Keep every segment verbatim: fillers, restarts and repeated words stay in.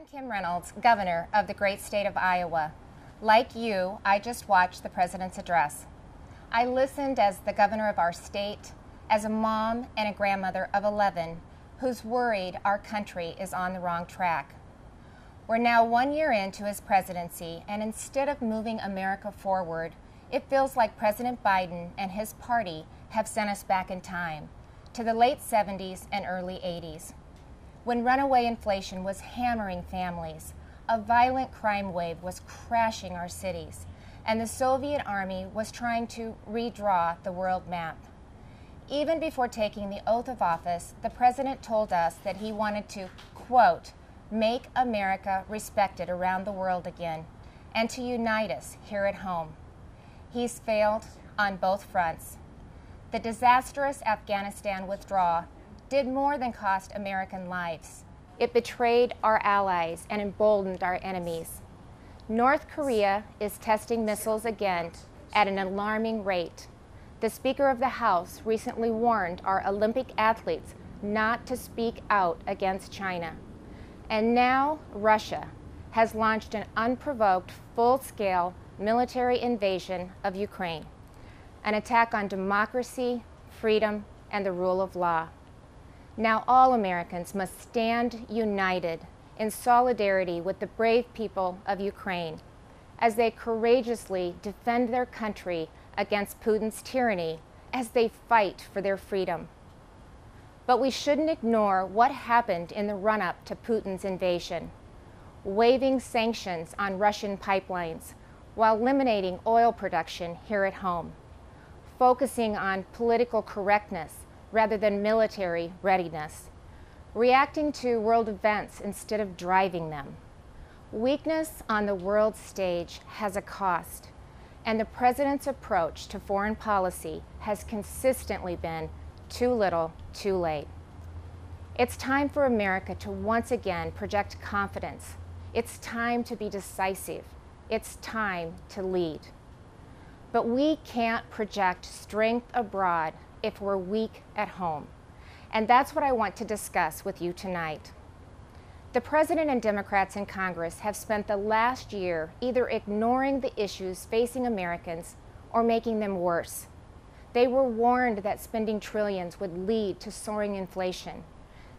I'm Kim Reynolds, governor of the great state of Iowa. Like you, I just watched the president's address. I listened as the governor of our state, as a mom and a grandmother of eleven who's worried our country is on the wrong track. We're now one year into his presidency, and instead of moving America forward, it feels like President Biden and his party have sent us back in time to the late seventies and early eighties, when runaway inflation was hammering families, a violent crime wave was crashing our cities, and the Soviet army was trying to redraw the world map. Even before taking the oath of office, the president told us that he wanted to, quote, make America respected around the world again and to unite us here at home. He's failed on both fronts. The disastrous Afghanistan withdrawal did more than cost American lives. It betrayed our allies and emboldened our enemies. North Korea is testing missiles again at an alarming rate. The Speaker of the House recently warned our Olympic athletes not to speak out against China. And now Russia has launched an unprovoked, full-scale military invasion of Ukraine, an attack on democracy, freedom, and the rule of law. Now all Americans must stand united in solidarity with the brave people of Ukraine as they courageously defend their country against Putin's tyranny, as they fight for their freedom. But we shouldn't ignore what happened in the run-up to Putin's invasion, waiving sanctions on Russian pipelines while eliminating oil production here at home, focusing on political correctness rather than military readiness, reacting to world events instead of driving them. Weakness on the world stage has a cost, and the president's approach to foreign policy has consistently been too little, too late. It's time for America to once again project confidence. It's time to be decisive. It's time to lead. But we can't project strength abroad if we're weak at home. And that's what I want to discuss with you tonight. The president and Democrats in Congress have spent the last year either ignoring the issues facing Americans or making them worse. They were warned that spending trillions would lead to soaring inflation.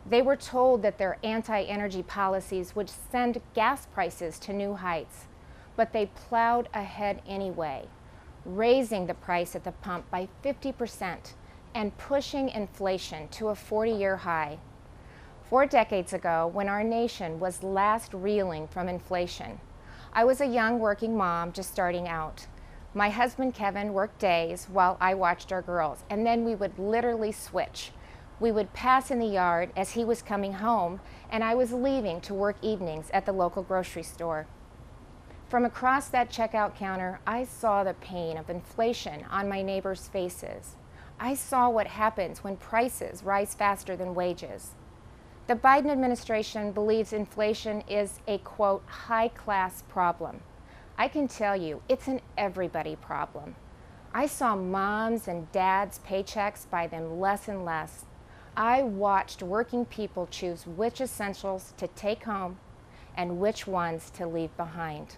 They were told that their anti-energy policies would send gas prices to new heights, but they plowed ahead anyway, raising the price at the pump by fifty percent and pushing inflation to a forty-year high. Four decades ago, when our nation was last reeling from inflation, I was a young working mom just starting out. My husband, Kevin, worked days while I watched our girls, and then we would literally switch. We would pass in the yard as he was coming home, and I was leaving to work evenings at the local grocery store. From across that checkout counter, I saw the pain of inflation on my neighbors' faces. I saw what happens when prices rise faster than wages. The Biden administration believes inflation is a, quote, high-class problem. I can tell you, it's an everybody problem. I saw moms and dads' paychecks buy them less and less. I watched working people choose which essentials to take home and which ones to leave behind.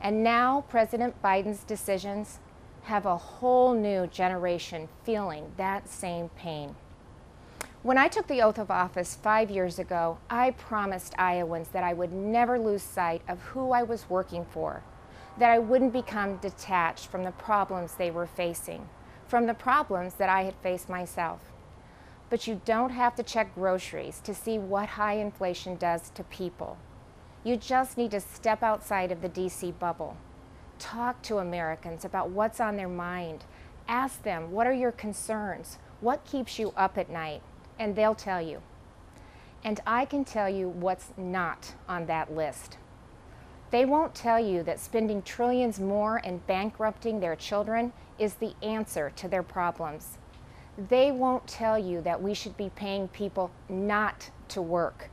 And now President Biden's decisions have a whole new generation feeling that same pain. When I took the oath of office five years ago, I promised Iowans that I would never lose sight of who I was working for, that I wouldn't become detached from the problems they were facing, from the problems that I had faced myself. But you don't have to check groceries to see what high inflation does to people. You just need to step outside of the D C bubble. Talk to Americans about what's on their mind. Ask them, what are your concerns? What keeps you up at night? And they'll tell you. And I can tell you what's not on that list. They won't tell you that spending trillions more and bankrupting their children is the answer to their problems. They won't tell you that we should be paying people not to work.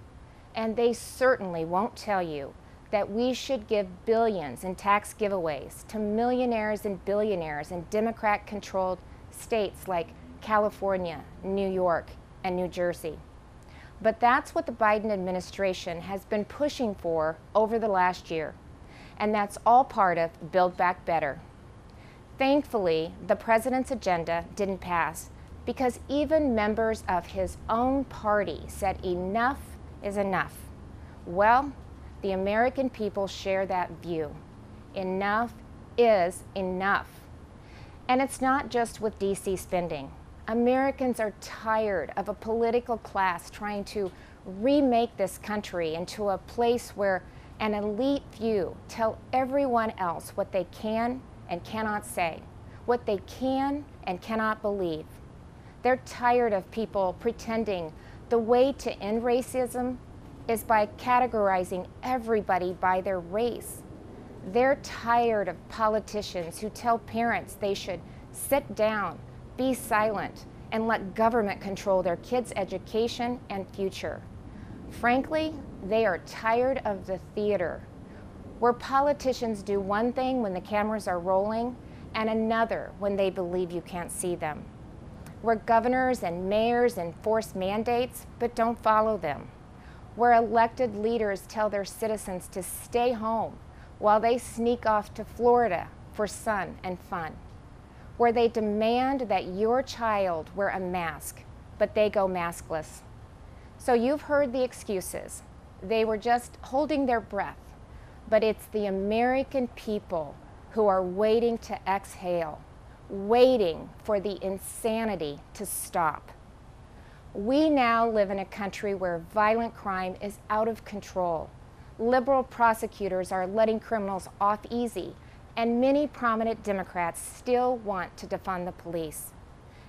And they certainly won't tell you that we should give billions in tax giveaways to millionaires and billionaires in Democrat-controlled states like California, New York, and New Jersey. But that's what the Biden administration has been pushing for over the last year. And that's all part of Build Back Better. Thankfully, the president's agenda didn't pass because even members of his own party said enough is enough. Well, the American people share that view. Enough is enough. And it's not just with D C spending. Americans are tired of a political class trying to remake this country into a place where an elite few tell everyone else what they can and cannot say, what they can and cannot believe. They're tired of people pretending the way to end racism is by categorizing everybody by their race. They're tired of politicians who tell parents they should sit down, be silent, and let government control their kids' education and future. Frankly, they are tired of the theater, where politicians do one thing when the cameras are rolling and another when they believe you can't see them, where governors and mayors enforce mandates but don't follow them, where elected leaders tell their citizens to stay home while they sneak off to Florida for sun and fun, where they demand that your child wear a mask, but they go maskless. So you've heard the excuses. They were just holding their breath, but it's the American people who are waiting to exhale, waiting for the insanity to stop. We now live in a country where violent crime is out of control. Liberal prosecutors are letting criminals off easy, and many prominent Democrats still want to defund the police.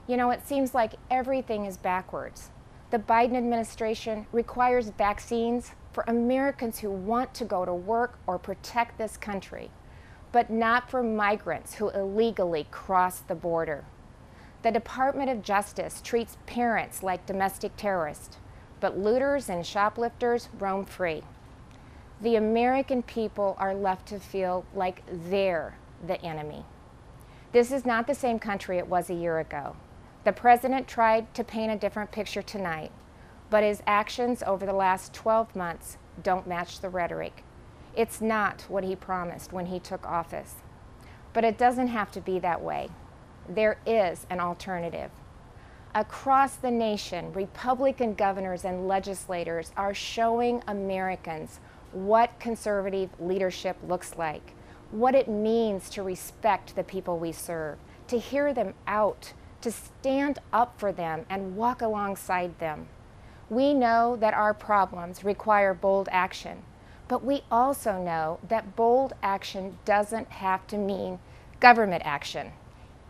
You know, it seems like everything is backwards. The Biden administration requires vaccines for Americans who want to go to work or protect this country, but not for migrants who illegally cross the border. The Department of Justice treats parents like domestic terrorists, but looters and shoplifters roam free. The American people are left to feel like they're the enemy. This is not the same country it was a year ago. The president tried to paint a different picture tonight, but his actions over the last twelve months don't match the rhetoric. It's not what he promised when he took office. But it doesn't have to be that way. There is an alternative. Across the nation, Republican governors and legislators are showing Americans what conservative leadership looks like, what it means to respect the people we serve, to hear them out, to stand up for them and walk alongside them. We know that our problems require bold action, but we also know that bold action doesn't have to mean government action.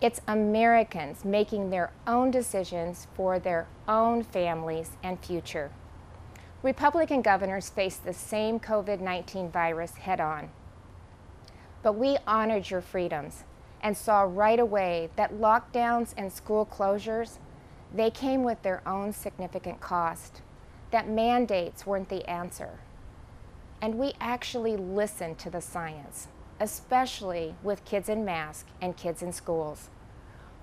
It's Americans making their own decisions for their own families and future. Republican governors faced the same COVID nineteen virus head-on. But we honored your freedoms and saw right away that lockdowns and school closures, they came with their own significant cost, that mandates weren't the answer. And we actually listened to the science, especially with kids in masks and kids in schools.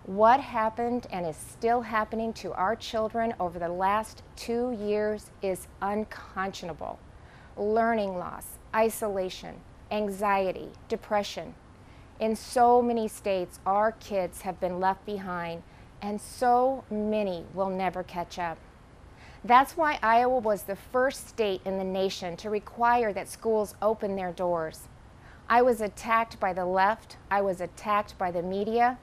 What happened and is still happening to our children over the last two years is unconscionable. Learning loss, isolation, anxiety, depression. In so many states, our kids have been left behind, and so many will never catch up. That's why Iowa was the first state in the nation to require that schools open their doors. I was attacked by the left, I was attacked by the media,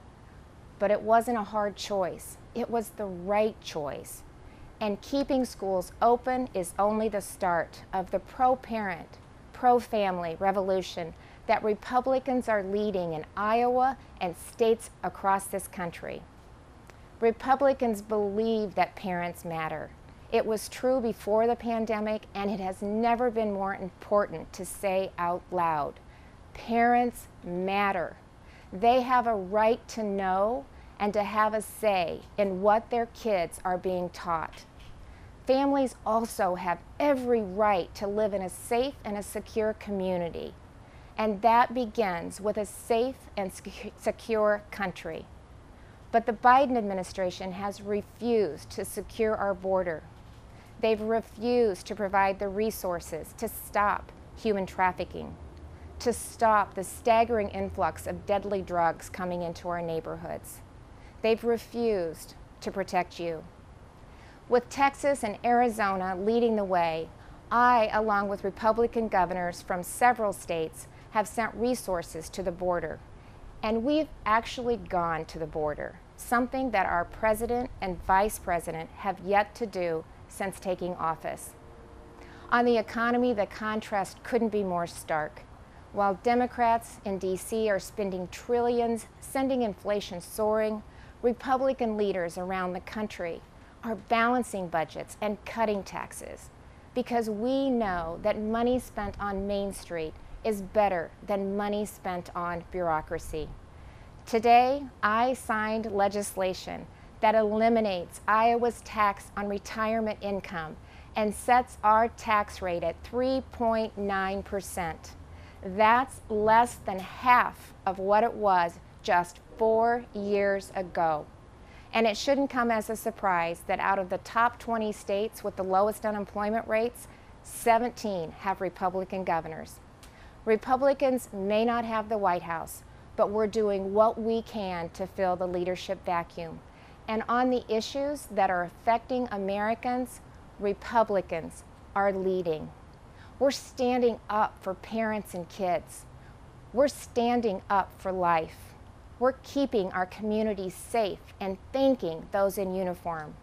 but it wasn't a hard choice. It was the right choice. And keeping schools open is only the start of the pro-parent, pro-family revolution that Republicans are leading in Iowa and states across this country. Republicans believe that parents matter. It was true before the pandemic, and it has never been more important to say out loud, parents matter. They have a right to know and to have a say in what their kids are being taught. Families also have every right to live in a safe and a secure community, and that begins with a safe and secure country. But the Biden administration has refused to secure our border. They've refused to provide the resources to stop human trafficking, to stop the staggering influx of deadly drugs coming into our neighborhoods. They've refused to protect you. With Texas and Arizona leading the way, I, along with Republican governors from several states, have sent resources to the border. And we've actually gone to the border, something that our president and vice president have yet to do since taking office. On the economy, the contrast couldn't be more stark. While Democrats in D C are spending trillions, sending inflation soaring, Republican leaders around the country are balancing budgets and cutting taxes, because we know that money spent on Main Street is better than money spent on bureaucracy. Today, I signed legislation that eliminates Iowa's tax on retirement income and sets our tax rate at three point nine percent. That's less than half of what it was just four years ago. And it shouldn't come as a surprise that out of the top twenty states with the lowest unemployment rates, seventeen have Republican governors. Republicans may not have the White House, but we're doing what we can to fill the leadership vacuum. And on the issues that are affecting Americans, Republicans are leading. We're standing up for parents and kids. We're standing up for life. We're keeping our communities safe and thanking those in uniform.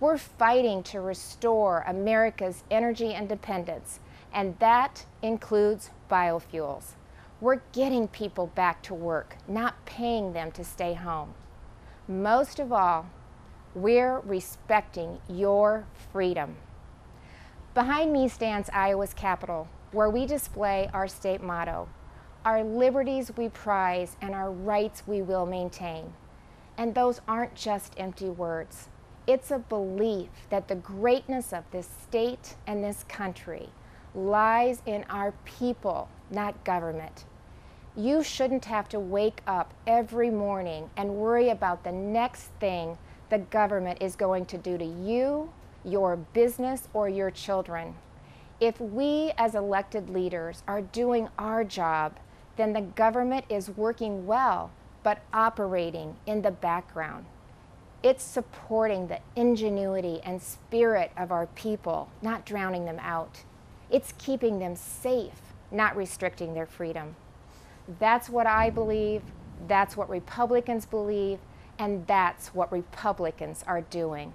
We're fighting to restore America's energy independence, and that includes biofuels. We're getting people back to work, not paying them to stay home. Most of all, we're respecting your freedom. Behind me stands Iowa's Capitol, where we display our state motto, our liberties we prize and our rights we will maintain. And those aren't just empty words. It's a belief that the greatness of this state and this country lies in our people, not government. You shouldn't have to wake up every morning and worry about the next thing the government is going to do to you, your business, or your children. If we as elected leaders are doing our job, then the government is working well, but operating in the background. It's supporting the ingenuity and spirit of our people, not drowning them out. It's keeping them safe, not restricting their freedom. That's what I believe, that's what Republicans believe, and that's what Republicans are doing.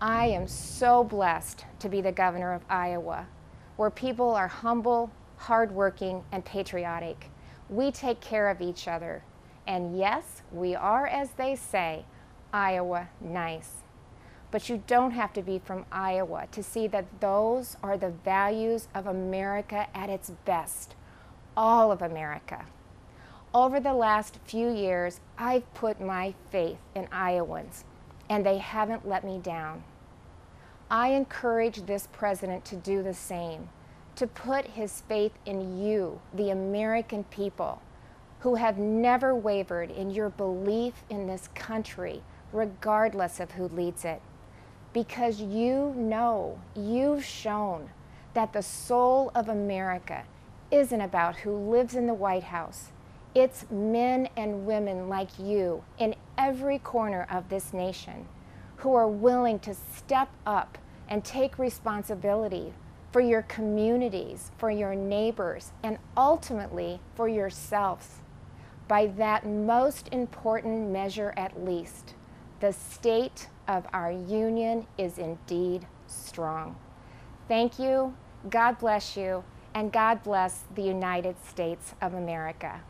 I am so blessed to be the governor of Iowa, where people are humble, hardworking, and patriotic. We take care of each other. And yes, we are, as they say, Iowa nice. But you don't have to be from Iowa to see that those are the values of America at its best, all of America. Over the last few years, I've put my faith in Iowans, and they haven't let me down. I encourage this president to do the same, to put his faith in you, the American people, who have never wavered in your belief in this country, regardless of who leads it. Because you know, you've shown that the soul of America isn't about who lives in the White House. It's men and women like you in every corner of this nation who are willing to step up and take responsibility for your communities, for your neighbors, and ultimately for yourselves. By that most important measure at least, the state of our union is indeed strong. Thank you, God bless you, and God bless the United States of America.